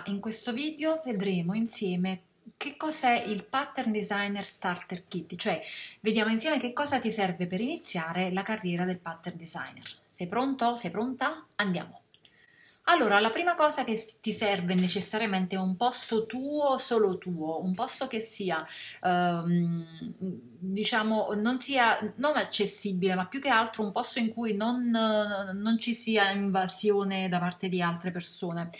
ma in questo video vedremo insieme che cos'è il Pattern Designer Starter Kit, cioè vediamo insieme che cosa ti serve per iniziare la carriera del Pattern Designer. Sei pronto? Sei pronta? Andiamo! Allora, la prima cosa che ti serve necessariamente è un posto tuo, solo tuo, un posto che sia, diciamo, non accessibile, ma più che altro un posto in cui non ci sia invasione da parte di altre persone.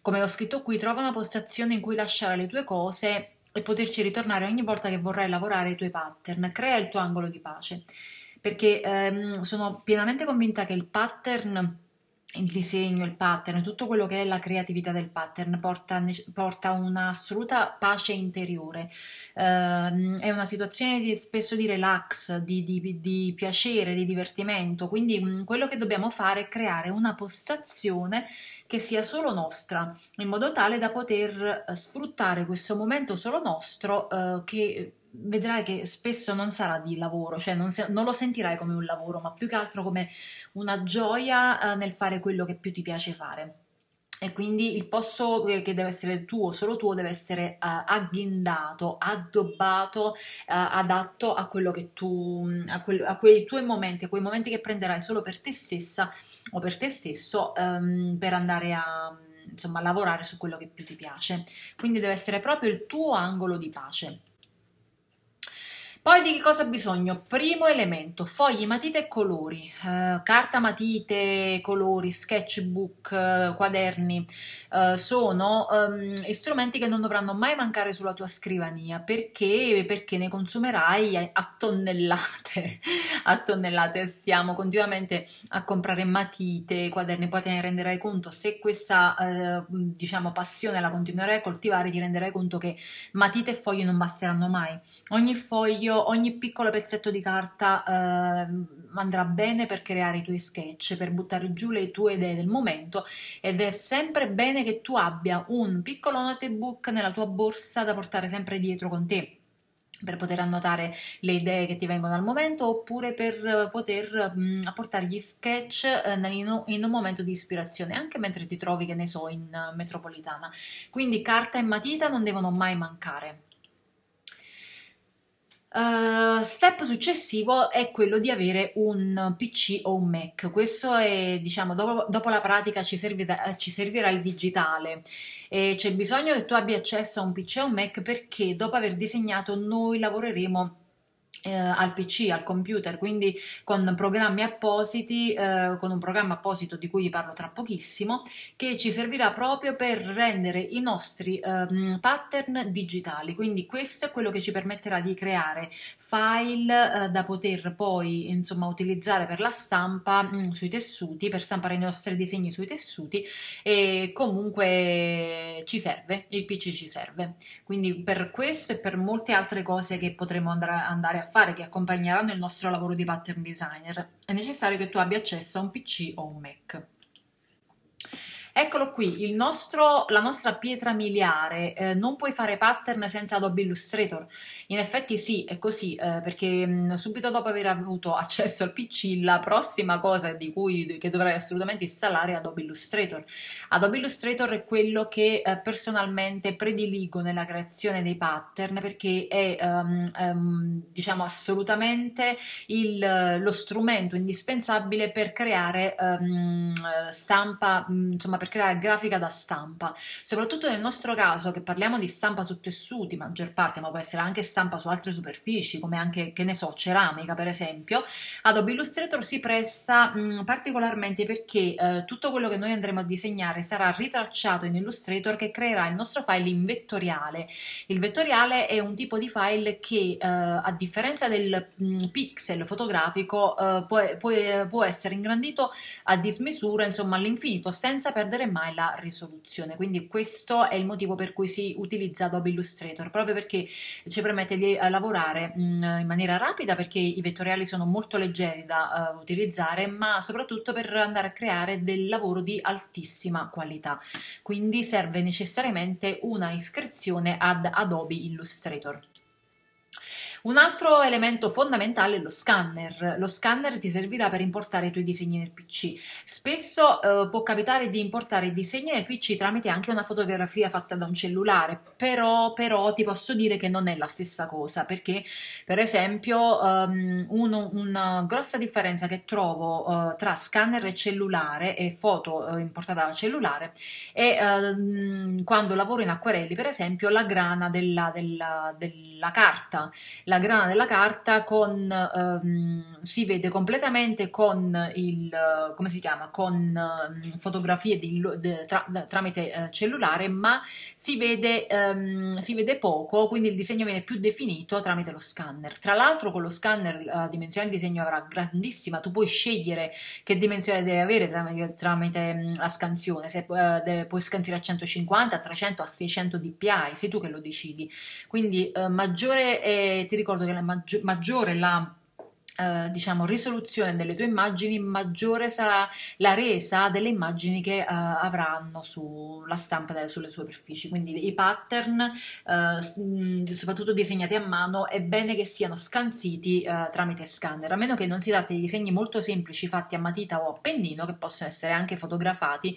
Come ho scritto qui, trova una postazione in cui lasciare le tue cose e poterci ritornare ogni volta che vorrai lavorare i tuoi pattern. Crea il tuo angolo di pace, perché sono pienamente convinta che il pattern, il disegno, il pattern, tutto quello che è la creatività del pattern porta un'assoluta pace interiore. È una situazione spesso di relax, di piacere, di divertimento, quindi quello che dobbiamo fare è creare una postazione che sia solo nostra, in modo tale da poter sfruttare questo momento solo nostro, che vedrai che spesso non sarà di lavoro, cioè non lo sentirai come un lavoro, ma più che altro come una gioia nel fare quello che più ti piace fare. E quindi il posto che deve essere tuo, solo tuo, deve essere agghindato, addobbato, adatto a quello che tu, a quei tuoi momenti, a quei momenti che prenderai solo per te stessa o per te stesso, per andare a, insomma, lavorare su quello che più ti piace. Quindi deve essere proprio il tuo angolo di pace. Poi di che cosa ho bisogno? Primo elemento, fogli, matite e colori, carta, matite, colori, sketchbook, quaderni, sono strumenti che non dovranno mai mancare sulla tua scrivania, perché ne consumerai a tonnellate, a tonnellate. Stiamo continuamente a comprare matite, quaderni, poi te ne renderai conto, se questa diciamo passione la continuerai a coltivare, ti renderai conto che matite e fogli non basteranno mai. Ogni foglio, ogni piccolo pezzetto di carta andrà bene per creare i tuoi sketch, per buttare giù le tue idee del momento, ed è sempre bene che tu abbia un piccolo notebook nella tua borsa da portare sempre dietro con te, per poter annotare le idee che ti vengono al momento, oppure per poter apportare gli sketch in un momento di ispirazione, anche mentre ti trovi, che ne so, in metropolitana. Quindi carta e matita non devono mai mancare. Step successivo è quello di avere un PC o un Mac. Questo è, diciamo, dopo la pratica ci servirà il digitale, e c'è bisogno che tu abbia accesso a un PC o un Mac, perché dopo aver disegnato noi lavoreremo al PC, al computer, quindi con programmi appositi, con un programma apposito di cui vi parlo tra pochissimo, che ci servirà proprio per rendere i nostri pattern digitali. Quindi questo è quello che ci permetterà di creare file da poter poi, insomma, utilizzare per la stampa sui tessuti, per stampare i nostri disegni sui tessuti, e comunque ci serve, il PC ci serve. Quindi per questo e per molte altre cose che potremo andare a fare, che accompagneranno il nostro lavoro di pattern designer, è necessario che tu abbia accesso a un PC o un Mac. Eccolo qui, la nostra pietra miliare. Non puoi fare pattern senza Adobe Illustrator. In effetti sì, è così, perché subito dopo aver avuto accesso al PC, la prossima cosa che dovrai assolutamente installare è Adobe Illustrator. Adobe Illustrator è quello che personalmente prediligo nella creazione dei pattern, perché è diciamo assolutamente lo strumento indispensabile per creare stampa, insomma, per creare grafica da stampa, soprattutto nel nostro caso che parliamo di stampa su tessuti, maggior parte, ma può essere anche stampa su altre superfici, come anche, che ne so, ceramica per esempio. Adobe Illustrator si presta particolarmente perché tutto quello che noi andremo a disegnare sarà ritracciato in Illustrator, che creerà il nostro file in vettoriale. Il vettoriale è un tipo di file che a differenza del pixel fotografico può essere ingrandito a dismisura, insomma all'infinito, senza perdere mai la risoluzione. Quindi questo è il motivo per cui si utilizza Adobe Illustrator, proprio perché ci permette di lavorare in maniera rapida, perché i vettoriali sono molto leggeri da utilizzare, ma soprattutto per andare a creare del lavoro di altissima qualità. Quindi serve necessariamente una iscrizione ad Adobe Illustrator. Un altro elemento fondamentale è lo scanner. Lo scanner ti servirà per importare i tuoi disegni nel PC. Spesso può capitare di importare i disegni nel PC tramite anche una fotografia fatta da un cellulare, però ti posso dire che non è la stessa cosa, perché per esempio una grossa differenza che trovo tra scanner e cellulare e foto importata dal cellulare è quando lavoro in acquerelli, per esempio, la grana della carta. La grana della carta si vede completamente con il come si chiama? Con fotografie tramite cellulare, ma si vede poco, quindi il disegno viene più definito tramite lo scanner. Tra l'altro, con lo scanner la dimensione del disegno avrà grandissima, tu puoi scegliere che dimensione deve avere tramite la scansione, se puoi scansire a 150, a 300, a 600 dpi, sei tu che lo decidi. Quindi maggiore ti ricordo che la maggiore la diciamo risoluzione delle tue immagini, maggiore sarà la resa delle immagini che avranno sulla stampa sulle superfici. Quindi i pattern, soprattutto disegnati a mano, è bene che siano scansiti tramite scanner, a meno che non si tratti di disegni molto semplici fatti a matita o a pennino, che possono essere anche fotografati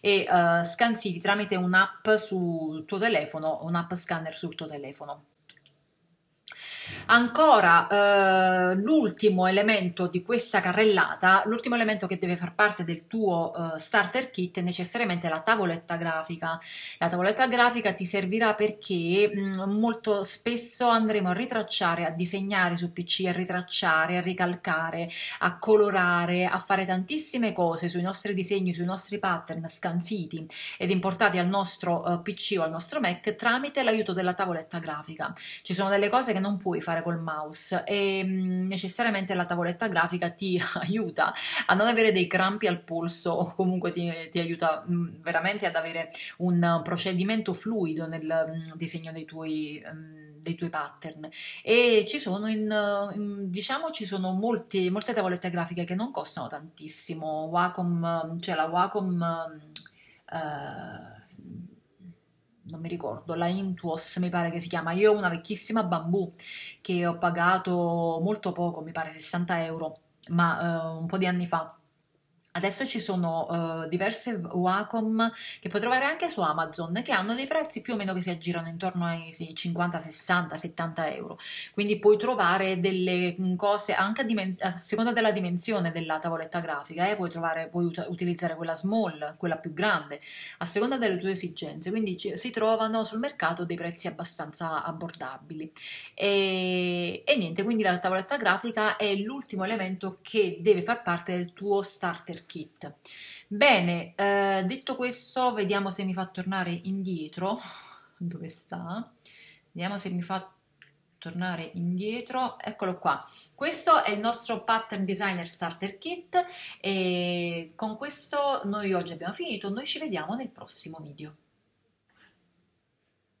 e scansiti tramite un'app sul tuo telefono, un'app scanner sul tuo telefono. Ancora, l'ultimo elemento di questa carrellata, l'ultimo elemento che deve far parte del tuo starter kit è necessariamente la tavoletta grafica. La tavoletta grafica ti servirà perché molto spesso andremo a ritracciare, a disegnare su PC, a ritracciare, a ricalcare, a colorare, a fare tantissime cose sui nostri disegni, sui nostri pattern scansiti ed importati al nostro PC o al nostro Mac tramite l'aiuto della tavoletta grafica. Ci sono delle cose che non puoi fare col mouse e necessariamente la tavoletta grafica ti aiuta a non avere dei crampi al polso, o comunque ti aiuta veramente ad avere un procedimento fluido nel disegno dei tuoi pattern. E ci sono diciamo ci sono molte tavolette grafiche che non costano tantissimo. Wacom, c'è la Wacom non mi ricordo, la Intuos mi pare che si chiama. Io ho una vecchissima Bambù che ho pagato molto poco, mi pare 60 euro, ma un po' di anni fa. Adesso ci sono diverse Wacom che puoi trovare anche su Amazon, che hanno dei prezzi più o meno che si aggirano intorno ai 50, 60, 70 euro. Quindi puoi trovare delle cose anche a seconda della dimensione della tavoletta grafica, puoi utilizzare quella small, quella più grande, a seconda delle tue esigenze. Quindi si trovano sul mercato dei prezzi abbastanza abbordabili. E niente, quindi la tavoletta grafica è l'ultimo elemento che deve far parte del tuo starter kit. Bene, detto questo, vediamo se mi fa tornare indietro. Dove sta? Vediamo se mi fa tornare indietro. Eccolo qua. Questo è il nostro Pattern Designer Starter Kit e con questo noi oggi abbiamo finito. Noi ci vediamo nel prossimo video.